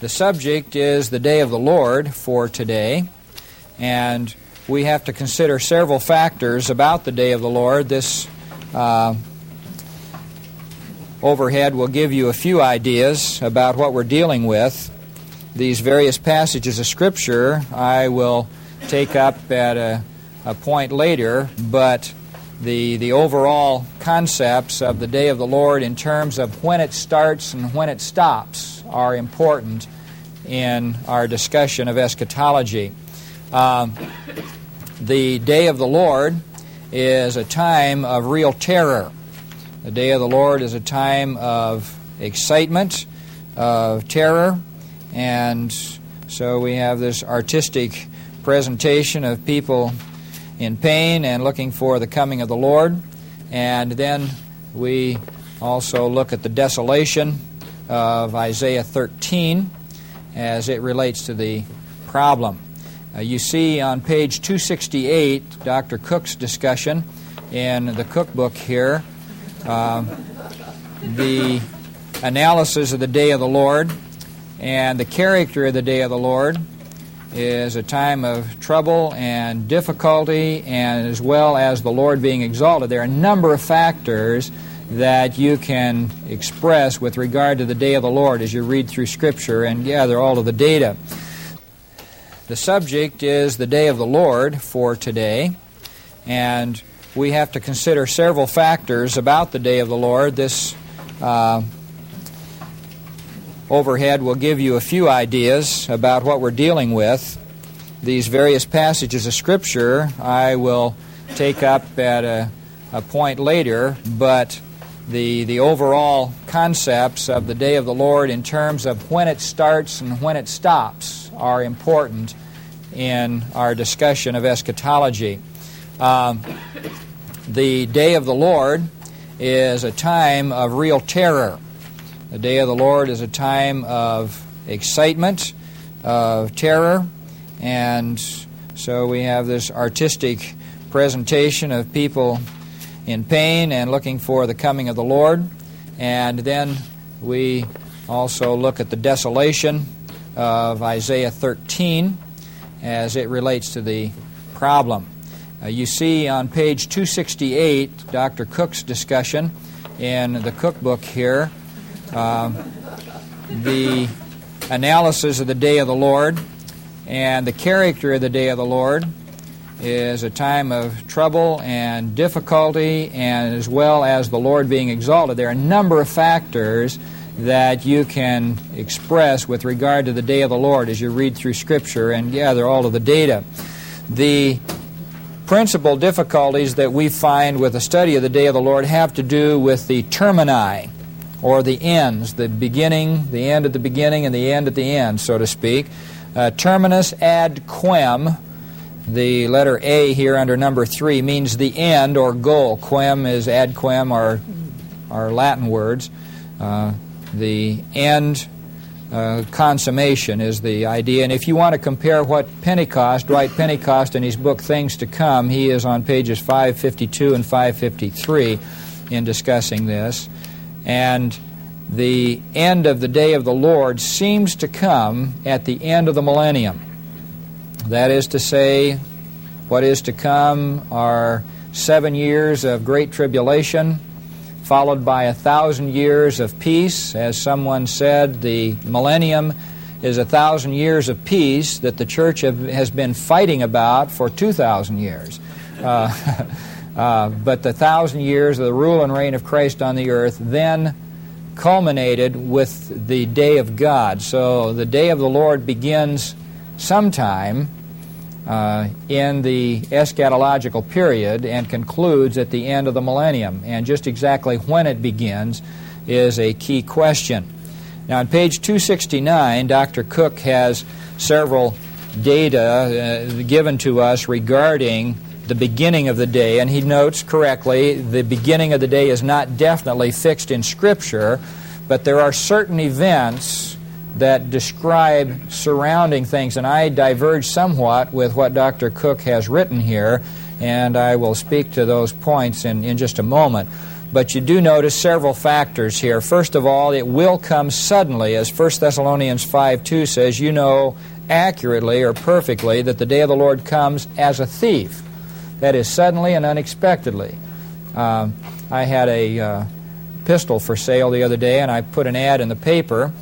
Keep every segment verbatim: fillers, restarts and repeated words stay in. The subject is the day of the Lord for today, and we have to consider several factors about the day of the Lord. This uh, overhead will give you a few ideas about what we're dealing with. These various passages of Scripture I will take up at a, a point later, but the, the overall concepts of the day of the Lord in terms of when it starts and when it stops are important in our discussion of eschatology. Um, the day of the Lord is a time of real terror. The day of the Lord is a time of excitement, of terror, and so we have this artistic presentation of people in pain and looking for the coming of the Lord, and then we also look at the desolation of Isaiah thirteen as it relates to the problem. Uh, you see on page two sixty-eight Doctor Cook's discussion in the cookbook here, uh, the analysis of the day of the Lord, and the character of the day of the Lord is a time of trouble and difficulty, and as well as the Lord being exalted. There are a number of factors that you can express with regard to the day of the Lord as you read through Scripture and gather all of the data. The subject is the day of the Lord for today, and we have to consider several factors about the day of the Lord. This uh, overhead will give you a few ideas about what we're dealing with. These various passages of Scripture I will take up at a, a point later, but the, the overall concepts of the day of the Lord in terms of when it starts and when it stops are important in our discussion of eschatology. Um, the day of the Lord is a time of real terror. The day of the Lord is a time of excitement, of terror, and so we have this artistic presentation of people in pain and looking for the coming of the Lord, and then we also look at the desolation of Isaiah thirteen as it relates to the problem. Uh, you see on page two sixty-eight Doctor Cook's discussion in the cookbook here, uh, the analysis of the day of the Lord, and the character of the day of the Lord is a time of trouble and difficulty, and as well as the Lord being exalted. There are a number of factors that you can express with regard to the day of the Lord as you read through Scripture and gather all of the data. The principal difficulties that we find with a study of the day of the Lord have to do with the termini, or the ends, the beginning, the end at the beginning, and the end at the end, so to speak. Uh, terminus ad quem, the letter A here under number three, means the end or goal. Quem is ad quem, or, or Latin words. Uh, The end uh, consummation is the idea. And if you want to compare what Pentecost, Dwight Pentecost in his book Things to Come, he is on pages five fifty-two and five fifty-three in discussing this. And the end of the day of the Lord seems to come at the end of the millennium. That is to say, what is to come are seven years of great tribulation, followed by a thousand years of peace. As someone said, the millennium is a thousand years of peace that the church have, has been fighting about for two thousand years. Uh, uh, but the thousand years of the rule and reign of Christ on the earth then culminated with the day of God. So the day of the Lord begins sometime Uh, in the eschatological period and concludes at the end of the millennium. And just exactly when it begins is a key question. Now, on page two sixty-nine, Doctor Cook has several data uh, given to us regarding the beginning of the day, and he notes correctly the beginning of the day is not definitely fixed in Scripture, but there are certain events that describe surrounding things, and I diverge somewhat with what Doctor Cook has written here, and I will speak to those points in, in just a moment. But you do notice several factors here. First of all, it will come suddenly, as First Thessalonians five two says, you know accurately or perfectly that the day of the Lord comes as a thief. That is, suddenly and unexpectedly. Uh, I had a uh, pistol for sale the other day, and I put an ad in the paper,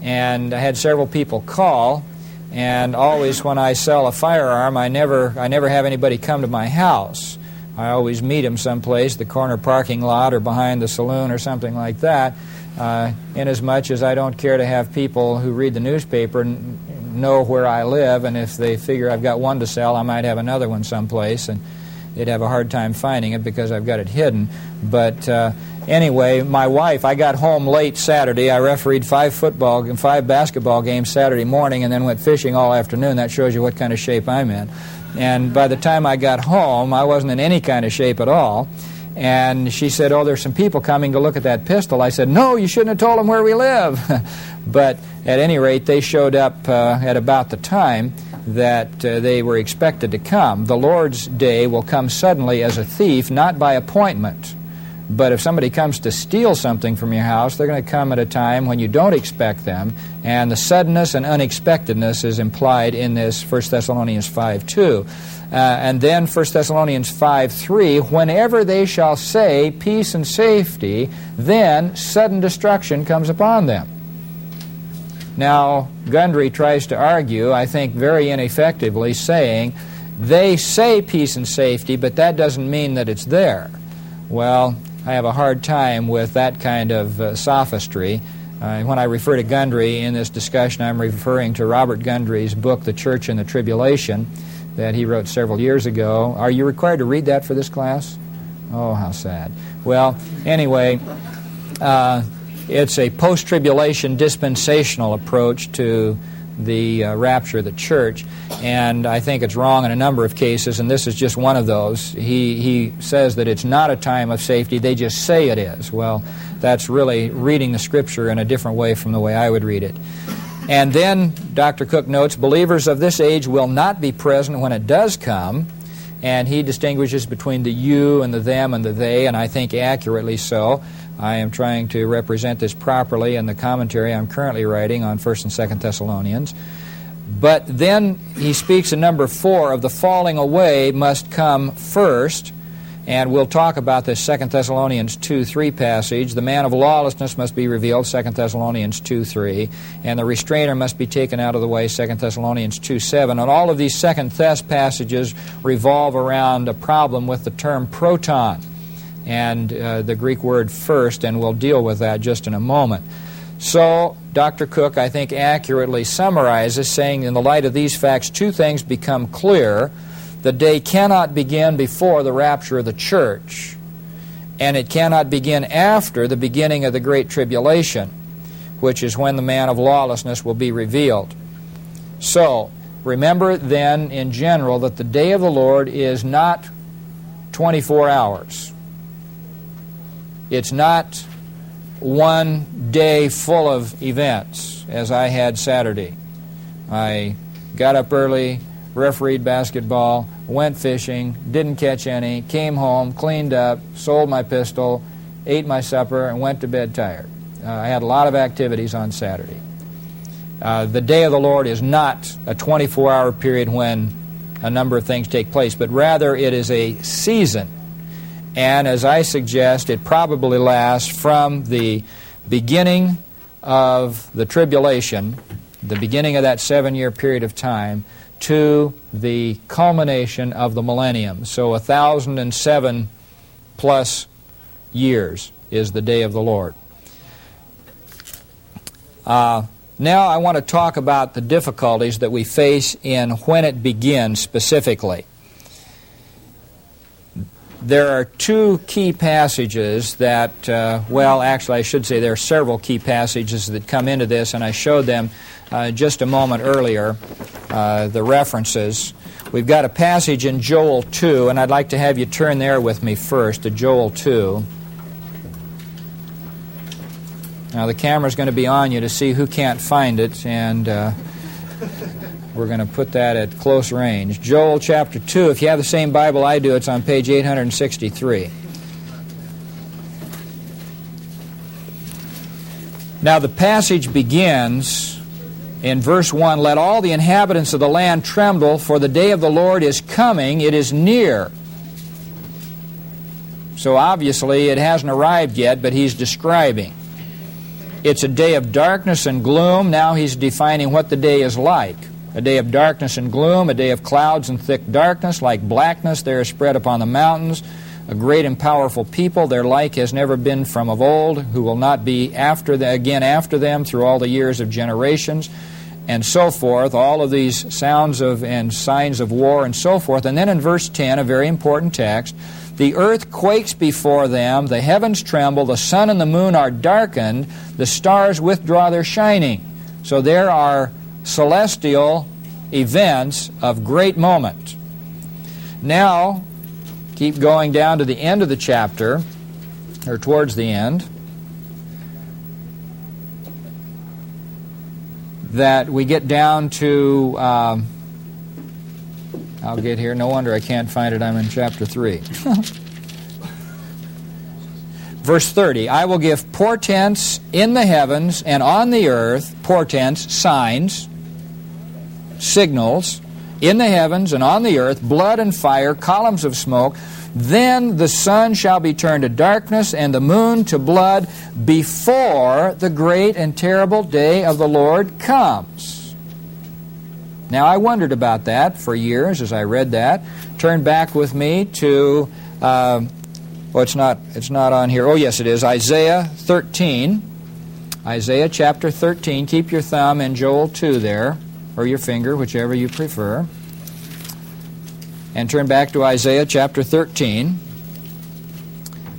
and I had several people call, and always when I sell a firearm, I never, I never have anybody come to my house. I always meet him someplace, the corner parking lot or behind the saloon or something like that, uh, inasmuch as I don't care to have people who read the newspaper n know where I live, and if they figure I've got one to sell, I might have another one someplace, and they'd have a hard time finding it because I've got it hidden. But uh, anyway, my wife, I got home late Saturday. I refereed five football and five basketball games Saturday morning and then went fishing all afternoon. That shows you what kind of shape I'm in. And by the time I got home, I wasn't in any kind of shape at all. And she said, oh, there's some people coming to look at that pistol. I said, no, you shouldn't have told them where we live. But at any rate, they showed up uh, at about the time that uh, they were expected to come. The Lord's day will come suddenly as a thief, not by appointment. But if somebody comes to steal something from your house, they're going to come at a time when you don't expect them. And the suddenness and unexpectedness is implied in this First Thessalonians five two. Uh, and then First Thessalonians five three, whenever they shall say peace and safety, then sudden destruction comes upon them. Now, Gundry tries to argue, I think very ineffectively, saying, they say peace and safety, but that doesn't mean that it's there. Well, I have a hard time with that kind of uh, sophistry. Uh, when I refer to Gundry in this discussion, I'm referring to Robert Gundry's book, The Church and the Tribulation, that he wrote several years ago. Are you required to read that for this class? Oh, how sad. Well, anyway, uh, it's a post-tribulation dispensational approach to the uh, rapture of the church, and I think it's wrong in a number of cases, and this is just one of those. He, he says that it's not a time of safety, they just say it is. Well, that's really reading the Scripture in a different way from the way I would read it. And then Doctor Cook notes, believers of this age will not be present when it does come, and he distinguishes between the you and the them and the they, and I think accurately so. I am trying to represent this properly in the commentary I'm currently writing on First and Second Thessalonians. But then he speaks in number four of the falling away must come first, and we'll talk about this Second Thessalonians two three passage. The man of lawlessness must be revealed, Second Thessalonians two three, and the restrainer must be taken out of the way, Second Thessalonians two seven. And all of these Second Thess passages revolve around a problem with the term proton and uh, the Greek word first, and we'll deal with that just in a moment. So Doctor Cook, I think, accurately summarizes, saying in the light of these facts, two things become clear. The day cannot begin before the rapture of the church, and it cannot begin after the beginning of the Great Tribulation, which is when the man of lawlessness will be revealed. So remember then in general that the day of the Lord is not twenty-four hours. It's not one day full of events, as I had Saturday. I got up early, refereed basketball, went fishing, didn't catch any, came home, cleaned up, sold my pistol, ate my supper, and went to bed tired. Uh, I had a lot of activities on Saturday. Uh, the day of the Lord is not a twenty-four hour period when a number of things take place, but rather it is a season. And as I suggest, it probably lasts from the beginning of the tribulation, the beginning of that seven year period of time, to the culmination of the millennium. So one thousand seven plus years is the day of the Lord. Uh, now I want to talk about the difficulties that we face in when it begins specifically. There are two key passages that, uh, well, actually I should say there are several key passages that come into this, and I showed them uh, just a moment earlier, uh, the references. We've got a passage in Joel two, and I'd like to have you turn there with me first to Joel two. Now the camera's going to be on you to see who can't find it, and uh, we're going to put that at close range. Joel chapter two. If you have the same Bible I do, it's on page eight hundred sixty-three. Now the passage begins in verse one, "Let all the inhabitants of the land tremble, for the day of the Lord is coming, it is near." So obviously it hasn't arrived yet, but he's describing. It's a day of darkness and gloom. Now he's defining what the day is like. A day of darkness and gloom, a day of clouds and thick darkness, like blackness there is spread upon the mountains. A great and powerful people, their like has never been from of old, who will not be after the, again after them through all the years of generations, and so forth. All of these sounds of and signs of war and so forth. And then in verse ten, a very important text, "The earth quakes before them, the heavens tremble, the sun and the moon are darkened, the stars withdraw their shining." So there are celestial events of great moment. Now, keep going down to the end of the chapter, or towards the end, that we get down to, um, I'll get here, no wonder I can't find it, I'm in chapter three. Verse thirty, "I will give portents in the heavens and on the earth," portents, signs, signals, "in the heavens and on the earth, blood and fire, columns of smoke. Then the sun shall be turned to darkness and the moon to blood before the great and terrible day of the Lord comes." Now I wondered about that for years as I read that. Turn back with me to, uh, oh, it's not, it's not on here. Oh, yes, it is. Isaiah thirteen. Isaiah chapter thirteen. Keep your thumb in Joel two there, or your finger, whichever you prefer. And turn back to Isaiah chapter thirteen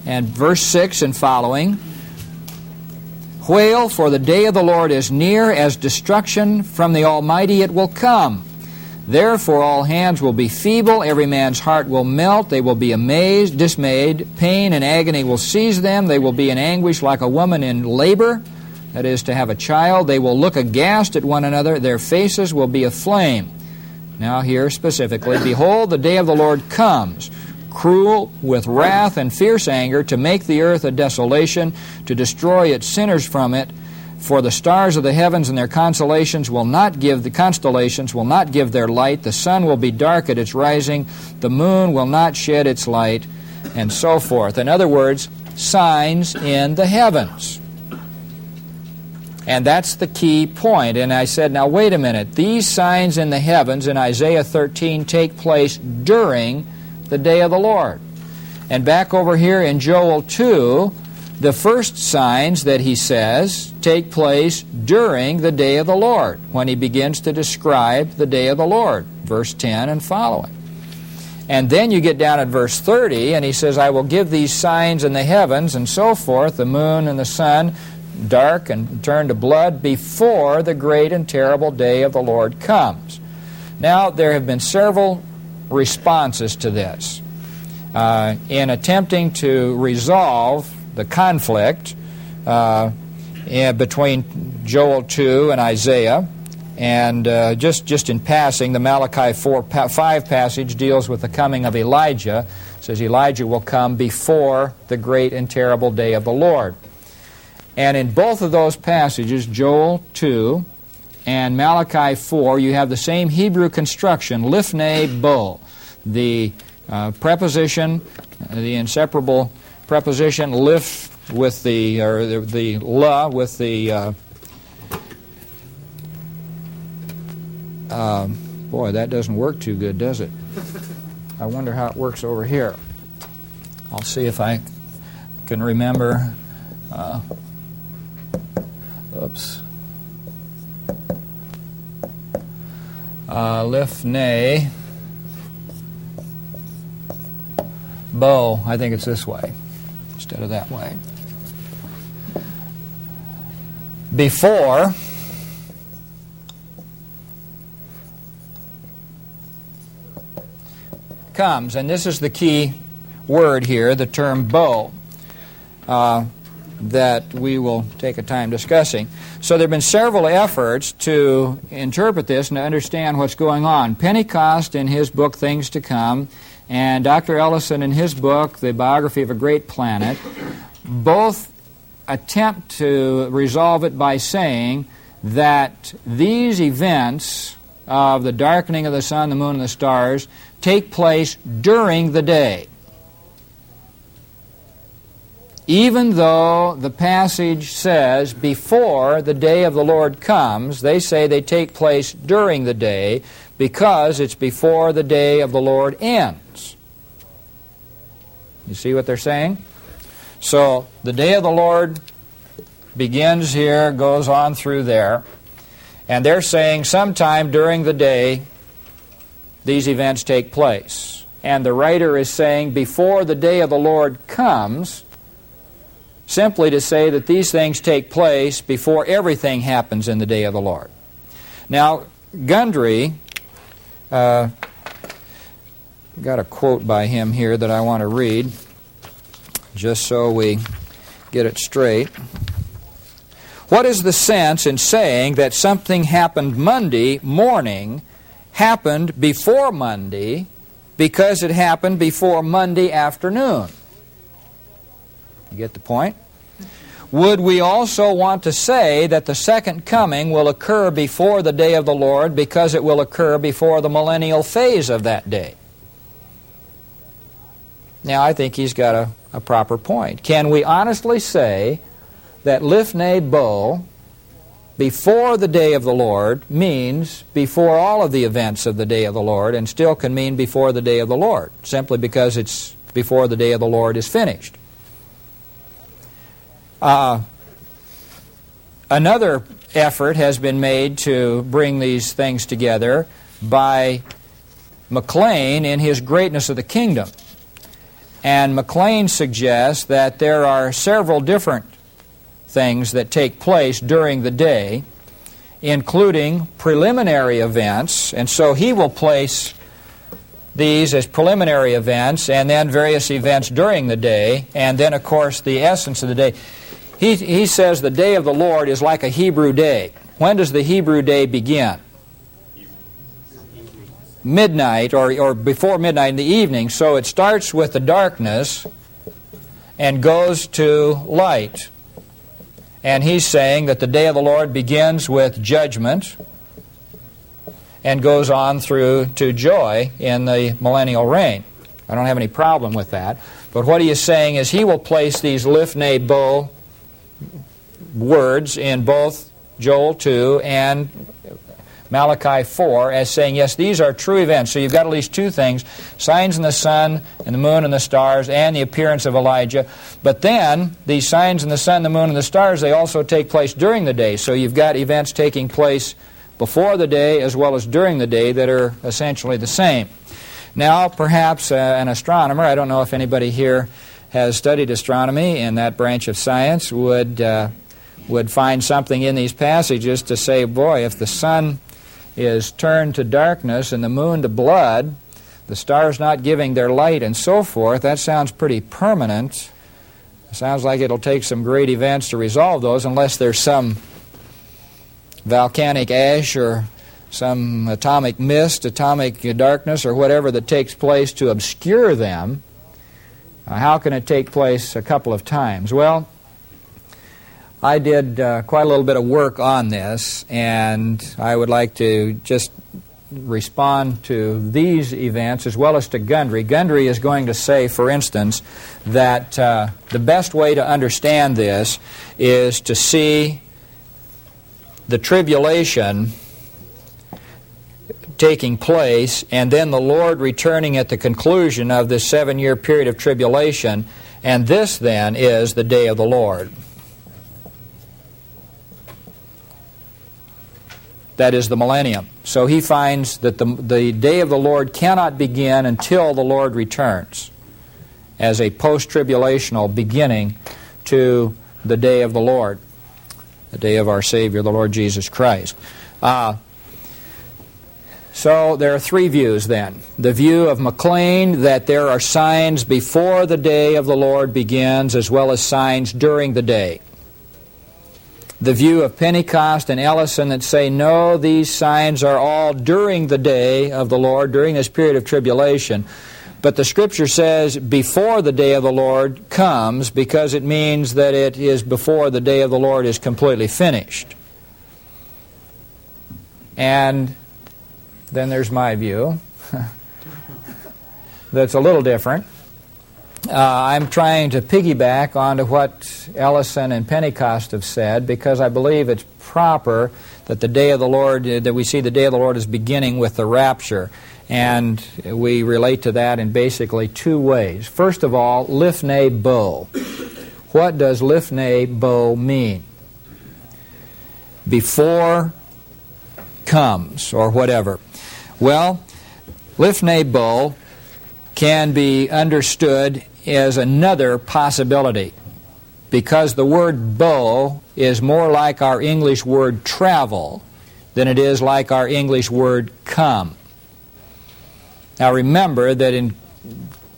and verse six and following. "Wail, for the day of the Lord is near, as destruction from the Almighty it will come. Therefore all hands will be feeble, every man's heart will melt, they will be amazed, dismayed, pain and agony will seize them, they will be in anguish like a woman in labor," that is, to have a child. "They will look aghast at one another, their faces will be aflame." Now here specifically, "Behold, the day of the Lord comes, cruel with wrath and fierce anger, to make the earth a desolation, to destroy its sinners from it. For the stars of the heavens and their constellations will not give the constellations will not give their light. The sun will be dark at its rising, the moon will not shed its light," and so forth. In other words, signs in the heavens. And that's the key point. And I said, now wait a minute. These signs in the heavens in Isaiah thirteen take place during the day of the Lord. And back over here in Joel two, the first signs that he says take place during the day of the Lord, when he begins to describe the day of the Lord, verse ten and following. And then you get down at verse thirty, and he says, "I will give these signs in the heavens," and so forth, "the moon and the sun, dark and turned to blood, before the great and terrible day of the Lord comes." Now, there have been several responses to this. Uh, in attempting to resolve the conflict uh, in, between Joel two and Isaiah, and uh, just, just in passing, the Malachi four, five passage deals with the coming of Elijah. It says Elijah will come before the great and terrible day of the Lord. And in both of those passages, Joel two and Malachi four, you have the same Hebrew construction, lifnei bo, the uh, preposition, the inseparable preposition, lif with the, or the, the la with the, uh, uh, boy, that doesn't work too good, does it? I wonder how it works over here. I'll see if I can remember. Uh, Oops. Uh, Lifnei Bo. I think it's this way instead of that way. Before comes, and this is the key word here, the term Bo. Uh, that we will take a time discussing. So there have been several efforts to interpret this and to understand what's going on. Pentecost in his book, Things to Come, and Doctor Ellison in his book, The Biography of a Great Planet, both attempt to resolve it by saying that these events of the darkening of the sun, the moon, and the stars take place during the day. Even though the passage says before the day of the Lord comes, they say they take place during the day because it's before the day of the Lord ends. You see what they're saying? So the day of the Lord begins here, goes on through there, and they're saying sometime during the day these events take place. And the writer is saying before the day of the Lord comes, simply to say that these things take place before everything happens in the day of the Lord. Now, Gundry, uh, got a quote by him here that I want to read, just so we get it straight. What is the sense in saying that something happened Monday morning happened before Monday because it happened before Monday afternoon? You get the point? Would we also want to say that the second coming will occur before the day of the Lord because it will occur before the millennial phase of that day? Now, I think he's got a, a proper point. Can we honestly say that Lifnei Bo, before the day of the Lord, means before all of the events of the day of the Lord, and still can mean before the day of the Lord, simply because it's before the day of the Lord is finished? Uh, another effort has been made to bring these things together by McClain in his Greatness of the Kingdom. And McClain suggests that there are several different things that take place during the day, including preliminary events, and so he will place these as preliminary events, and then various events during the day, and then, of course, the essence of the day. He, he says the day of the Lord is like a Hebrew day. When does the Hebrew day begin? Midnight, or, or before midnight in the evening. So it starts with the darkness and goes to light. And he's saying that the day of the Lord begins with judgment and goes on through to joy in the millennial reign. I don't have any problem with that. But what he is saying is he will place these Lifnei Bo words in both Joel two and Malachi four as saying, yes, these are true events. So you've got at least two things, signs in the sun and the moon and the stars and the appearance of Elijah. But then these signs in the sun, the moon, and the stars, they also take place during the day. So you've got events taking place before the day as well as during the day that are essentially the same. Now, perhaps uh, an astronomer, I don't know if anybody here has studied astronomy in that branch of science, would uh, would find something in these passages to say, boy, if the sun is turned to darkness and the moon to blood, the stars not giving their light and so forth, that sounds pretty permanent. It sounds like it'll take some great events to resolve those, unless there's some volcanic ash or some atomic mist, atomic darkness, or whatever that takes place to obscure them. Uh, how can it take place a couple of times? Well, I did uh, quite a little bit of work on this, and I would like to just respond to these events as well as to Gundry. Gundry is going to say, for instance, that uh, the best way to understand this is to see the tribulation taking place, and then the Lord returning at the conclusion of this seven-year period of tribulation, and this then is the day of the Lord. That is the millennium. So he finds that the, the day of the Lord cannot begin until the Lord returns as a post-tribulational beginning to the day of the Lord, the day of our Savior, the Lord Jesus Christ. Uh, so there are three views then. The view of McClain, that there are signs before the day of the Lord begins as well as signs during the day. The view of Pentecost and Ellison that say, no, these signs are all during the day of the Lord, during this period of tribulation. But the Scripture says before the day of the Lord comes, because it means that it is before the day of the Lord is completely finished. And then there's my view that's a little different. Uh, I'm trying to piggyback onto what Ellison and Pentecost have said, because I believe it's proper that the day of the Lord, that we see the day of the Lord is beginning with the rapture. And we relate to that in basically two ways. First of all, lifnei bo. What does lifnei bo mean? Before comes, or whatever. Well, lifnei bo can be understood as another possibility, because the word bo is more like our English word travel than it is like our English word come. Now remember that in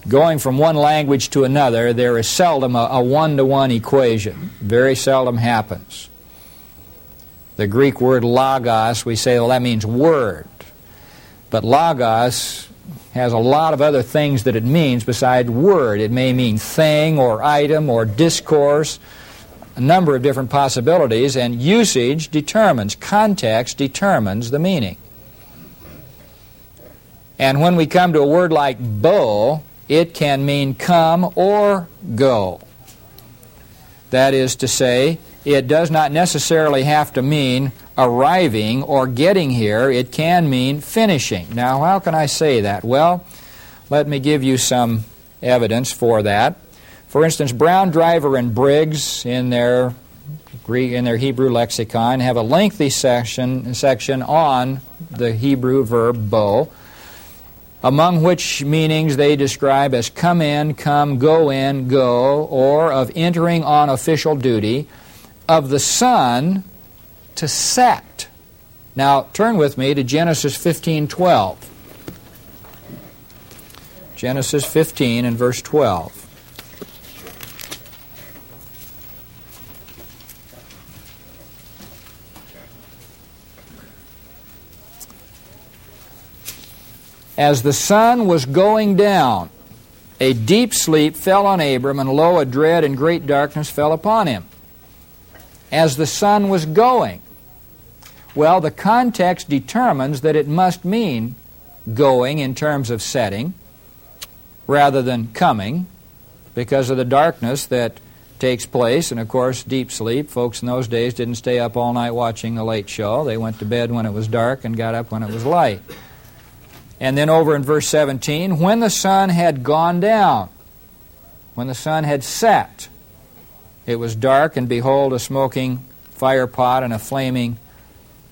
going from one language to another, there is seldom a, a one-to-one equation. Very seldom happens. The Greek word logos, we say, well, that means word. But logos has a lot of other things that it means besides word. It may mean thing or item or discourse, a number of different possibilities, and usage determines, context determines the meaning. And when we come to a word like bo, it can mean come or go. That is to say, it does not necessarily have to mean arriving or getting here. It can mean finishing. Now, how can I say that? Well, let me give you some evidence for that. For instance, Brown, Driver, and Briggs, in their Greek, in their Hebrew lexicon, have a lengthy section, section on the Hebrew verb bo, among which meanings they describe as come in, come, go in, go, or of entering on official duty, of the sun to set. Now, turn with me to Genesis fifteen twelve. Genesis fifteen and verse twelve. As the sun was going down, a deep sleep fell on Abram, and lo, a dread and great darkness fell upon him. As the sun was going. Well, the context determines that it must mean going in terms of setting rather than coming, because of the darkness that takes place. And, of course, deep sleep. Folks in those days didn't stay up all night watching the late show. They went to bed when it was dark and got up when it was light. And then over in verse seventeen, when the sun had gone down, when the sun had set, it was dark, and behold, a smoking fire pot and a flaming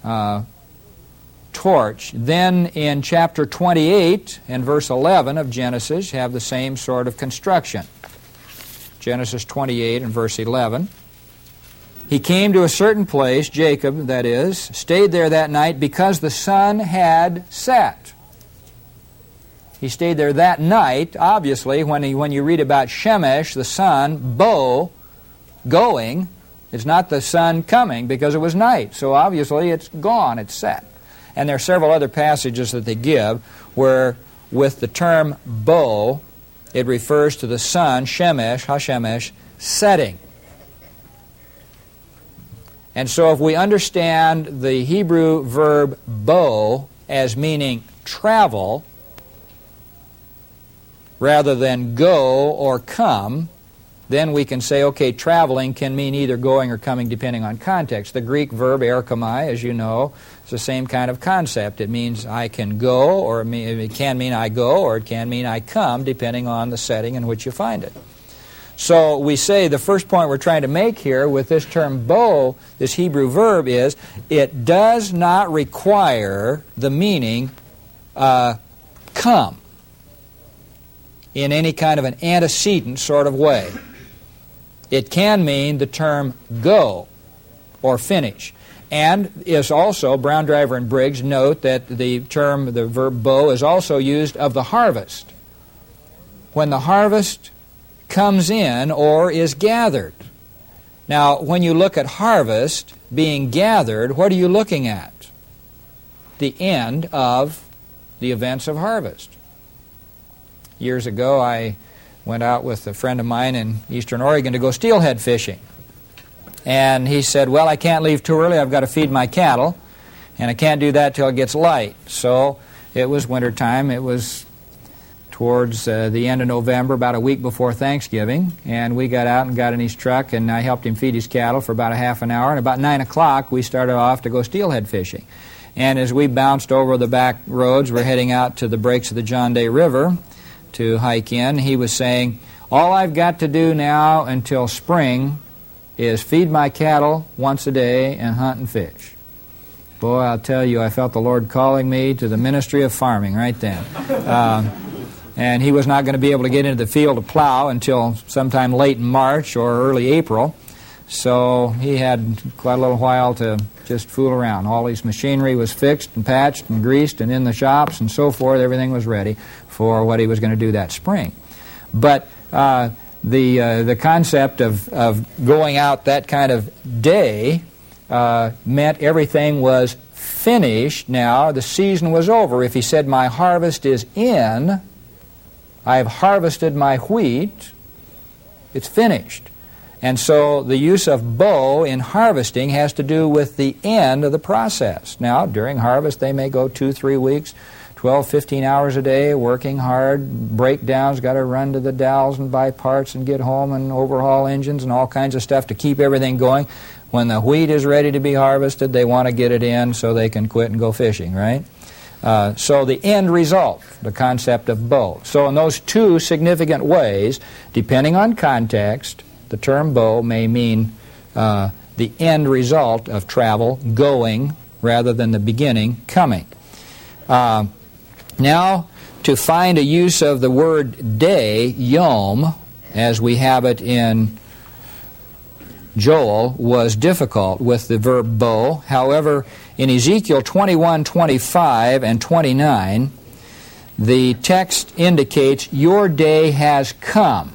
uh, torch. Then in chapter twenty-eight and verse eleven of Genesis have the same sort of construction. Genesis twenty-eight and verse eleven. He came to a certain place, Jacob, that is, stayed there that night because the sun had set. He stayed there that night. Obviously, when he, when you read about Shemesh, the sun, bo, going, it's not the sun coming because it was night. So obviously it's gone, it's set. And there are several other passages that they give where with the term bo, it refers to the sun, Shemesh, Hashemesh, setting. And so if we understand the Hebrew verb bo as meaning travel, rather than go or come, then we can say, okay, traveling can mean either going or coming depending on context. The Greek verb erkomai, as you know, is the same kind of concept. It means I can go, or it can mean I go, or it can mean I come, depending on the setting in which you find it. So we say the first point we're trying to make here with this term bo, this Hebrew verb, is it does not require the meaning uh, come in any kind of an antecedent sort of way. It can mean the term go or finish. And is also, Brown, Driver, and Briggs note that the term, the verb bo, is also used of the harvest. When the harvest comes in or is gathered. Now, when you look at harvest being gathered, what are you looking at? The end of the events of harvest. Years ago, I went out with a friend of mine in eastern Oregon to go steelhead fishing. And he said, well, I can't leave too early. I've got to feed my cattle. And I can't do that till it gets light. So it was wintertime. It was towards uh, the end of November, about a week before Thanksgiving. And we got out and got in his truck, and I helped him feed his cattle for about a half an hour. And about nine o'clock, we started off to go steelhead fishing. And as we bounced over the back roads, we're heading out to the breaks of the John Day River to hike in. He was saying, all I've got to do now until spring is feed my cattle once a day and hunt and fish. Boy, I'll tell you, I felt the Lord calling me to the ministry of farming right then. Um, and he was not going to be able to get into the field to plow until sometime late in March or early April. So he had quite a little while to just fool around. All his machinery was fixed and patched and greased and in the shops and so forth. Everything was ready for what he was going to do that spring. But uh, the uh, the concept of, of going out that kind of day uh, meant everything was finished now. The season was over. If he said, my harvest is in, I have harvested my wheat, it's finished. And so the use of bow in harvesting has to do with the end of the process. Now, during harvest, they may go two, three weeks, twelve, fifteen hours a day, working hard, breakdowns, got to run to the Dalles and buy parts and get home and overhaul engines and all kinds of stuff to keep everything going. When the wheat is ready to be harvested, they want to get it in so they can quit and go fishing, right? Uh, so the end result, the concept of bow. So in those two significant ways, depending on context, the term bow may mean uh, the end result of travel, going, rather than the beginning, coming. Uh, now, to find a use of the word day, yom, as we have it in Joel, was difficult with the verb bow. However, in Ezekiel twenty-one, twenty-five, and twenty-nine, the text indicates, your day has come.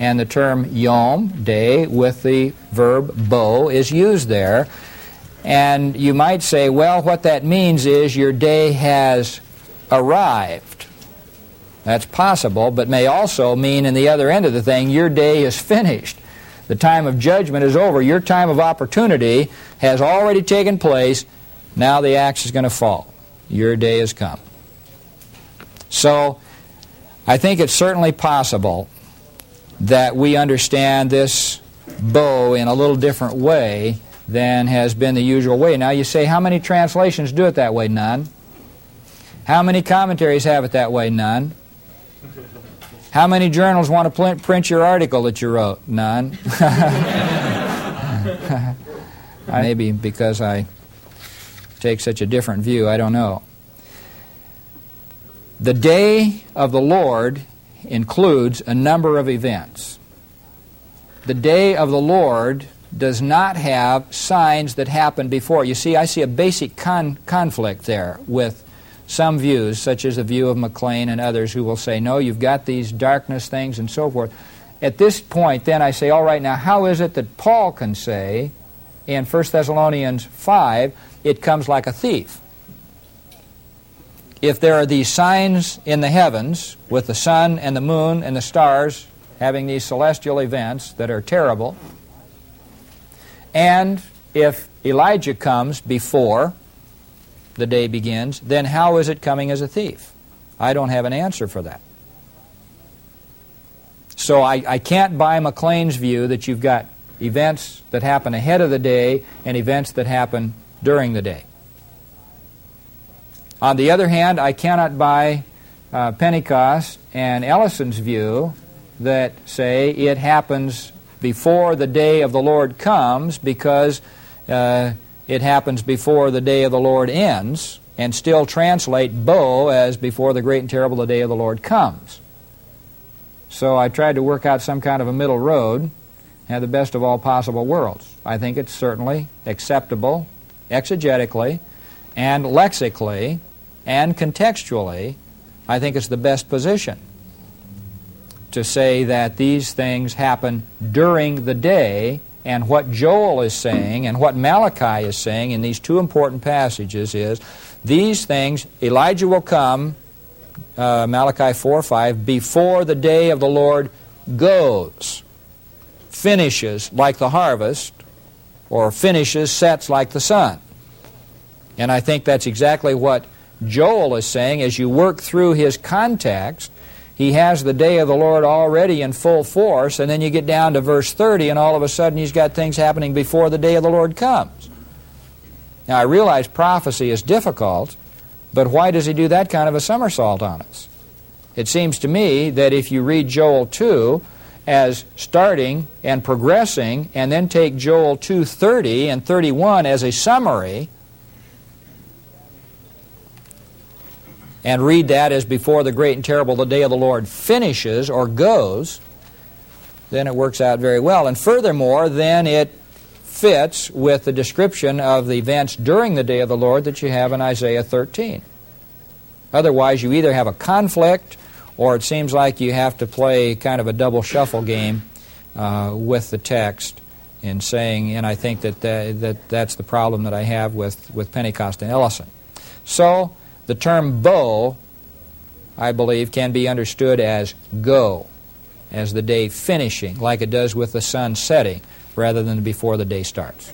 And the term yom, day, with the verb bo is used there. And you might say, well, what that means is your day has arrived. That's possible, but may also mean in the other end of the thing, your day is finished. The time of judgment is over. Your time of opportunity has already taken place. Now the axe is going to fall. Your day has come. So I think it's certainly possible that we understand this bow in a little different way than has been the usual way. Now you say, how many translations do it that way? None. How many commentaries have it that way? None. How many journals want to print your article that you wrote? None. Maybe because I take such a different view, I don't know. The day of the Lord includes a number of events. The day of the Lord does not have signs that happened before. You see, I see a basic con- conflict there with some views, such as the view of McClain and others who will say, no, you've got these darkness things and so forth. At this point, then I say, all right, now how is it that Paul can say in First Thessalonians five, it comes like a thief? If there are these signs in the heavens with the sun and the moon and the stars having these celestial events that are terrible, and if Elijah comes before the day begins, then how is it coming as a thief? I don't have an answer for that. So I, I can't buy McClain's view that you've got events that happen ahead of the day and events that happen during the day. On the other hand, I cannot buy uh, Pentecost and Ellison's view that say it happens before the day of the Lord comes because uh, it happens before the day of the Lord ends, and still translate bo as before the great and terrible the day of the Lord comes. So I tried to work out some kind of a middle road, have the best of all possible worlds. I think it's certainly acceptable exegetically and lexically and contextually. I think it's the best position to say that these things happen during the day, and what Joel is saying and what Malachi is saying in these two important passages is these things, Elijah will come uh, Malachi four five, before the day of the Lord goes, finishes like the harvest, or finishes, sets like the sun. And I think that's exactly what Joel is saying. As you work through his context, he has the day of the Lord already in full force, and then you get down to verse thirty, and all of a sudden he's got things happening before the day of the Lord comes. Now, I realize prophecy is difficult, but why does he do that kind of a somersault on us? It seems to me that if you read Joel two as starting and progressing, and then take Joel two thirty and thirty-one as a summary, and read that as before the great and terrible the day of the Lord finishes or goes, then it works out very well. And furthermore, then it fits with the description of the events during the day of the Lord that you have in Isaiah thirteen. Otherwise, you either have a conflict, or it seems like you have to play kind of a double shuffle game uh, with the text in saying, and I think that, that, that that's the problem that I have with, with Pentecost and Ellison. So, the term "bo," I believe, can be understood as go, as the day finishing, like it does with the sun setting, rather than before the day starts.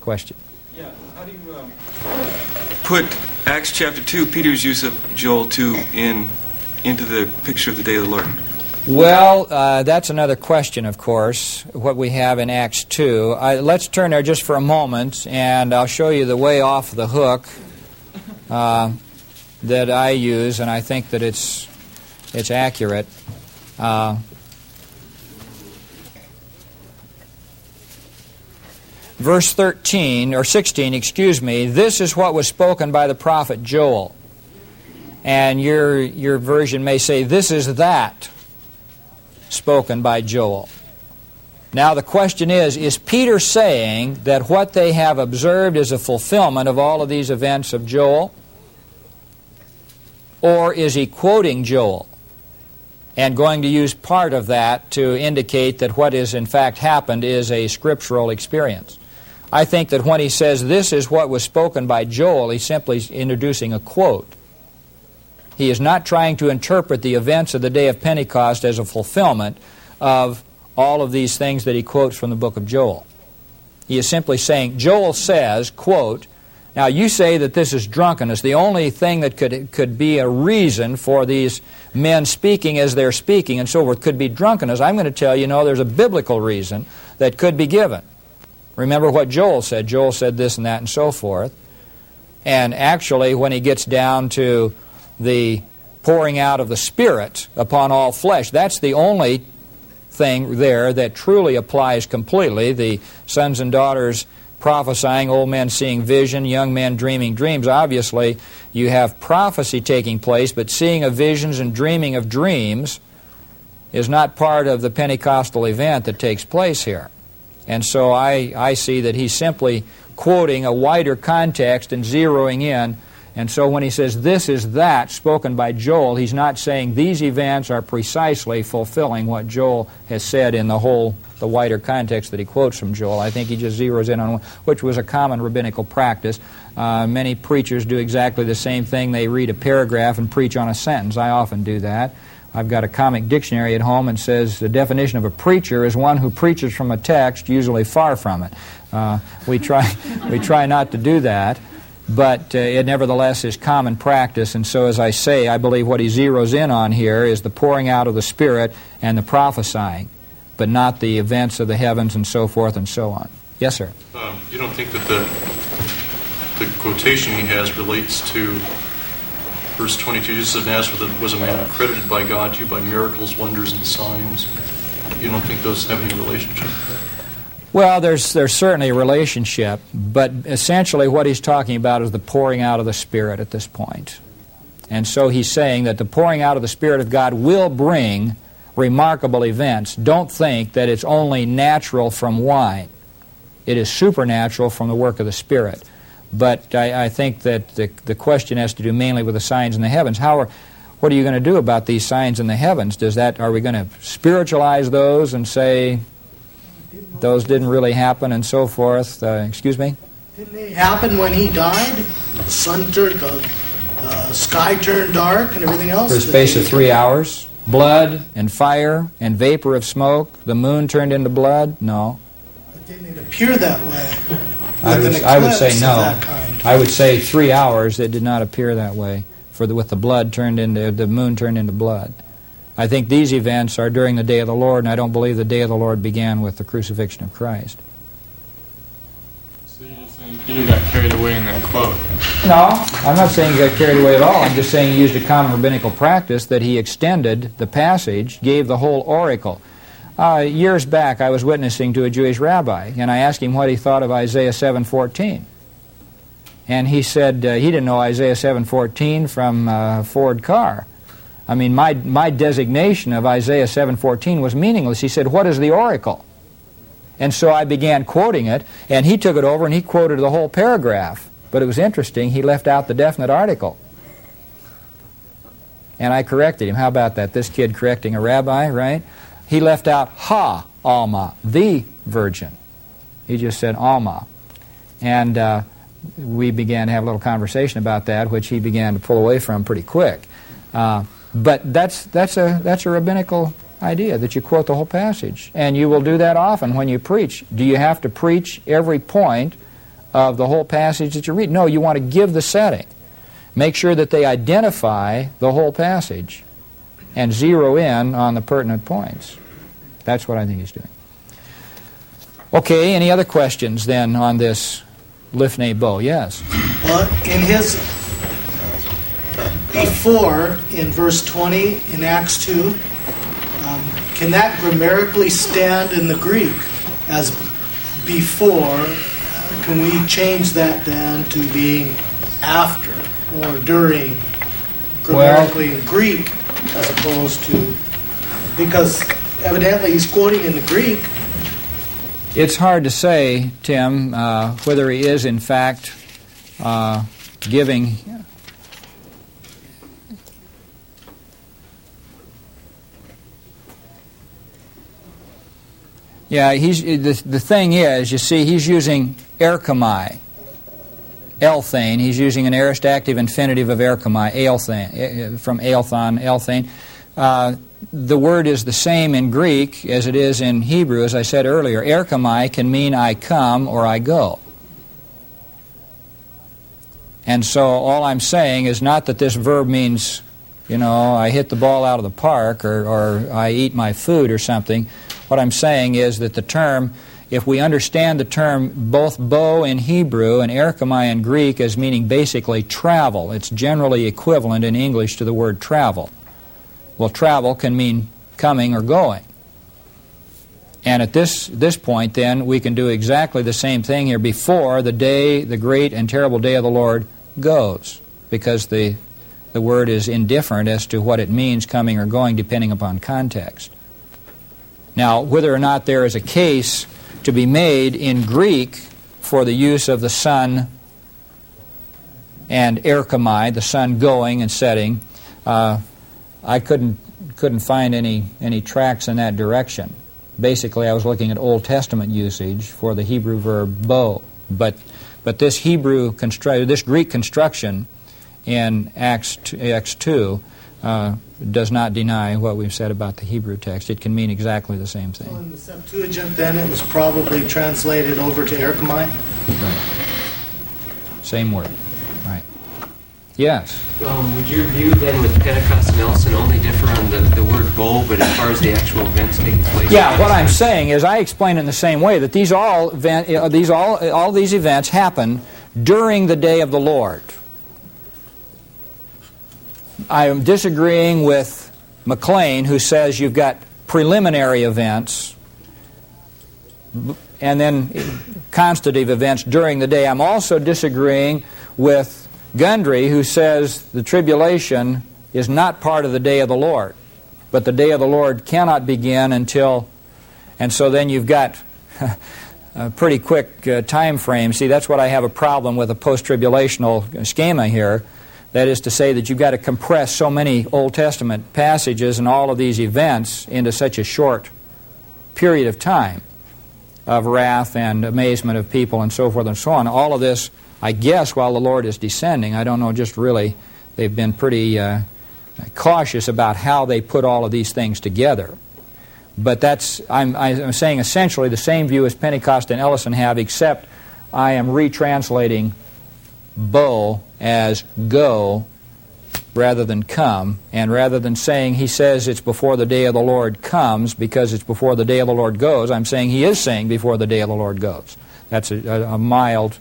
Question? Yeah, how do you um, put Acts chapter two, Peter's use of Joel two, in, into the picture of the day of the Lord? Well, uh, that's another question, of course, what we have in Acts two. I, let's turn there just for a moment, and I'll show you the way off the hook Uh that I use, and I think that it's it's accurate. Uh, verse thirteen, or sixteen, excuse me, this is what was spoken by the prophet Joel. And your, your version may say, this is that spoken by Joel. Now the question is, is Peter saying that what they have observed is a fulfillment of all of these events of Joel? Or is he quoting Joel and going to use part of that to indicate that what has in fact happened is a scriptural experience? I think that when he says this is what was spoken by Joel, he's simply introducing a quote. He is not trying to interpret the events of the day of Pentecost as a fulfillment of all of these things that he quotes from the book of Joel. He is simply saying, Joel says, quote, now, you say that this is drunkenness. The only thing that could could be a reason for these men speaking as they're speaking and so forth could be drunkenness. I'm going to tell you, no, there's a biblical reason that could be given. Remember what Joel said. Joel said this and that and so forth. And actually, when he gets down to the pouring out of the Spirit upon all flesh, that's the only thing there that truly applies completely. The sons and daughters prophesying, old men seeing vision, young men dreaming dreams. Obviously, you have prophecy taking place, but seeing of visions and dreaming of dreams is not part of the Pentecostal event that takes place here. And so I, I see that he's simply quoting a wider context and zeroing in. And so when he says, this is that spoken by Joel, he's not saying these events are precisely fulfilling what Joel has said in the whole, the wider context that he quotes from Joel. I think he just zeroes in on one, which was a common rabbinical practice. Uh, many preachers do exactly the same thing. They read a paragraph and preach on a sentence. I often do that. I've got a comic dictionary at home, and says the definition of a preacher is one who preaches from a text, usually far from it. Uh, we try, we try not to do that. But uh, it nevertheless is common practice, and so as I say, I believe what he zeroes in on here is the pouring out of the Spirit and the prophesying, but not the events of the heavens and so forth and so on. Yes, sir? Um, you don't think that the, the quotation he has relates to verse twenty-two, Jesus of Nazareth was a man accredited by God to you by miracles, wonders, and signs? You don't think those have any relationship? Well, there's there's certainly a relationship, but essentially what he's talking about is the pouring out of the Spirit at this point. And so he's saying that the pouring out of the Spirit of God will bring remarkable events. Don't think that it's only natural from wine. It is supernatural from the work of the Spirit. But I, I think that the, the question has to do mainly with the signs in the heavens. How are... What are you going to do about these signs in the heavens? Does that, are we going to spiritualize those and say those didn't really happen and so forth? Uh, excuse me? Didn't they happen when he died? The sun turned, the uh, sky turned dark and everything else. For a space of three hours. Blood and fire and vapor of smoke. The moon turned into blood? No. But didn't it appear that way? I would, I would say no. I would say three hours it did not appear that way, for the, with the blood turned into the moon turned into blood. I think these events are during the day of the Lord, and I don't believe the day of the Lord began with the crucifixion of Christ. So you're just saying Peter got carried away in that quote? No, I'm not saying he got carried away at all. I'm just saying he used a common rabbinical practice that he extended the passage, gave the whole oracle. Uh, years back, I was witnessing to a Jewish rabbi, and I asked him what he thought of Isaiah seven fourteen. And he said uh, he didn't know Isaiah seven fourteen from uh, Ford Carr. I mean, my my designation of Isaiah seven fourteen was meaningless. He said, what is the oracle? And so I began quoting it, and he took it over and he quoted the whole paragraph. But it was interesting, he left out the definite article. And I corrected him. How about that? This kid correcting a rabbi, right? He left out ha, Alma, the virgin. He just said Alma. And uh, we began to have a little conversation about that, which he began to pull away from pretty quick. Uh, But that's that's a that's a rabbinical idea, that you quote the whole passage. And you will do that often when you preach. Do you have to preach every point of the whole passage that you read? No, you want to give the setting. Make sure that they identify the whole passage and zero in on the pertinent points. That's what I think he's doing. Okay, any other questions then on this Lifnei Bo? Yes? Well, in his... Before, in verse twenty, in Acts two, um, can that grammatically stand in the Greek as before? Uh, can we change that then to being after or during, grammatically well, in Greek as opposed to... Because evidently he's quoting in the Greek. It's hard to say, Tim, uh, whether he is in fact uh, giving... Yeah, he's the, the thing is, you see, he's using erkamai, elthane. He's using an aorist active infinitive of erkamai, elthane, from elthon, elthane. Uh, the word is the same in Greek as it is in Hebrew, as I said earlier. Erkamai can mean I come or I go. And so all I'm saying is not that this verb means, you know, I hit the ball out of the park or, or I eat my food or something. What I'm saying is that the term, if we understand the term both bo in Hebrew and erkamai in Greek as meaning basically travel, it's generally equivalent in English to the word travel. Well, travel can mean coming or going. And at this, this point then, we can do exactly the same thing here. Before the day, the great and terrible day of the Lord goes, because the, the word is indifferent as to what it means, coming or going, depending upon context. Now, whether or not there is a case to be made in Greek for the use of the sun and erkamai, the sun going and setting, uh, I couldn't couldn't find any, any tracts in that direction. Basically, I was looking at Old Testament usage for the Hebrew verb bo, but but this Hebrew constru- this Greek construction in Acts two. Uh, does not deny what we've said about the Hebrew text. It can mean exactly the same thing. So in the Septuagint, then, it was probably translated over to erkamai? Right. Same word. Right. Yes? Um, would your view, then, with Pentecost and Ellison only differ on the, the word bowl, but as far as the actual events taking place? Yeah, what I'm saying is I explain in the same way that these all event, uh, these all all these events happen during the day of the Lord. I am disagreeing with McClain, who says you've got preliminary events and then constitutive events during the day. I'm also disagreeing with Gundry, who says the tribulation is not part of the day of the Lord, but the day of the Lord cannot begin until... And so then you've got a pretty quick uh, time frame. See, that's what I have a problem with, a post-tribulational schema here. That is to say that you've got to compress so many Old Testament passages and all of these events into such a short period of time of wrath and amazement of people and so forth and so on. All of this, I guess, while the Lord is descending. I don't know just really they've been pretty uh, cautious about how they put all of these things together. But that's I'm, I'm saying essentially the same view as Pentecost and Ellison have, except I am retranslating "bo" as "go" rather than "come," and rather than saying he says it's before the day of the Lord comes because it's before the day of the Lord goes, I'm saying he is saying before the day of the Lord goes. That's a, a mild,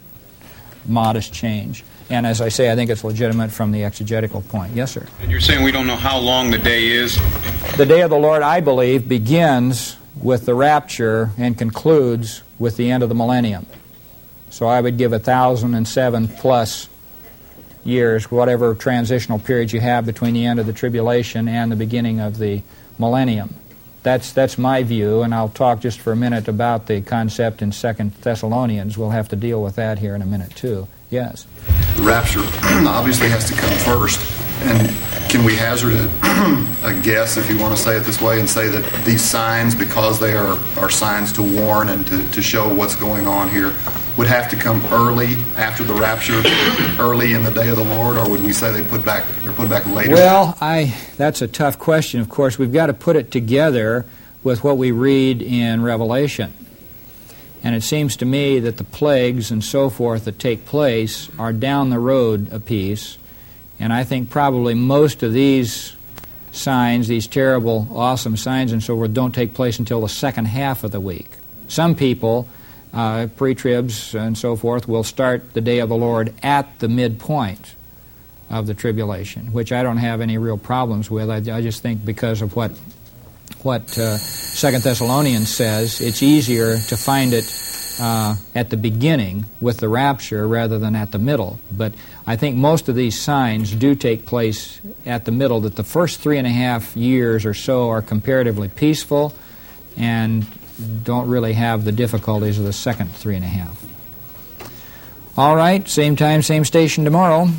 modest change. And as I say, I think it's legitimate from the exegetical point. Yes, sir? And you're saying we don't know how long the day is? The day of the Lord, I believe, begins with the rapture and concludes with the end of the millennium. So I would give one thousand seven plus years, whatever transitional period you have between the end of the tribulation and the beginning of the millennium. That's that's my view, and I'll talk just for a minute about the concept in Second Thessalonians. We'll have to deal with that here in a minute, too. Yes? The rapture obviously has to come first, and can we hazard a, a guess, if you want to say it this way, and say that these signs, because they are, are signs to warn and to, to show what's going on here, would have to come early after the rapture, early in the day of the Lord, or would we say they put back they're put back later? Well, I that's a tough question. Of course, we've got to put it together with what we read in Revelation, and it seems to me that the plagues and so forth that take place are down the road a piece, and I think probably most of these signs, these terrible, awesome signs and so forth, don't take place until the second half of the week. Some people. Uh, pre-tribs and so forth will start the day of the Lord at the midpoint of the tribulation, which I don't have any real problems with. I, I just think because of what what uh, Second Thessalonians says, it's easier to find it uh, at the beginning with the rapture rather than at the middle. But I think most of these signs do take place at the middle, that the first three and a half years or so are comparatively peaceful and don't really have the difficulties of the second three and a half. All right, same time, same station tomorrow.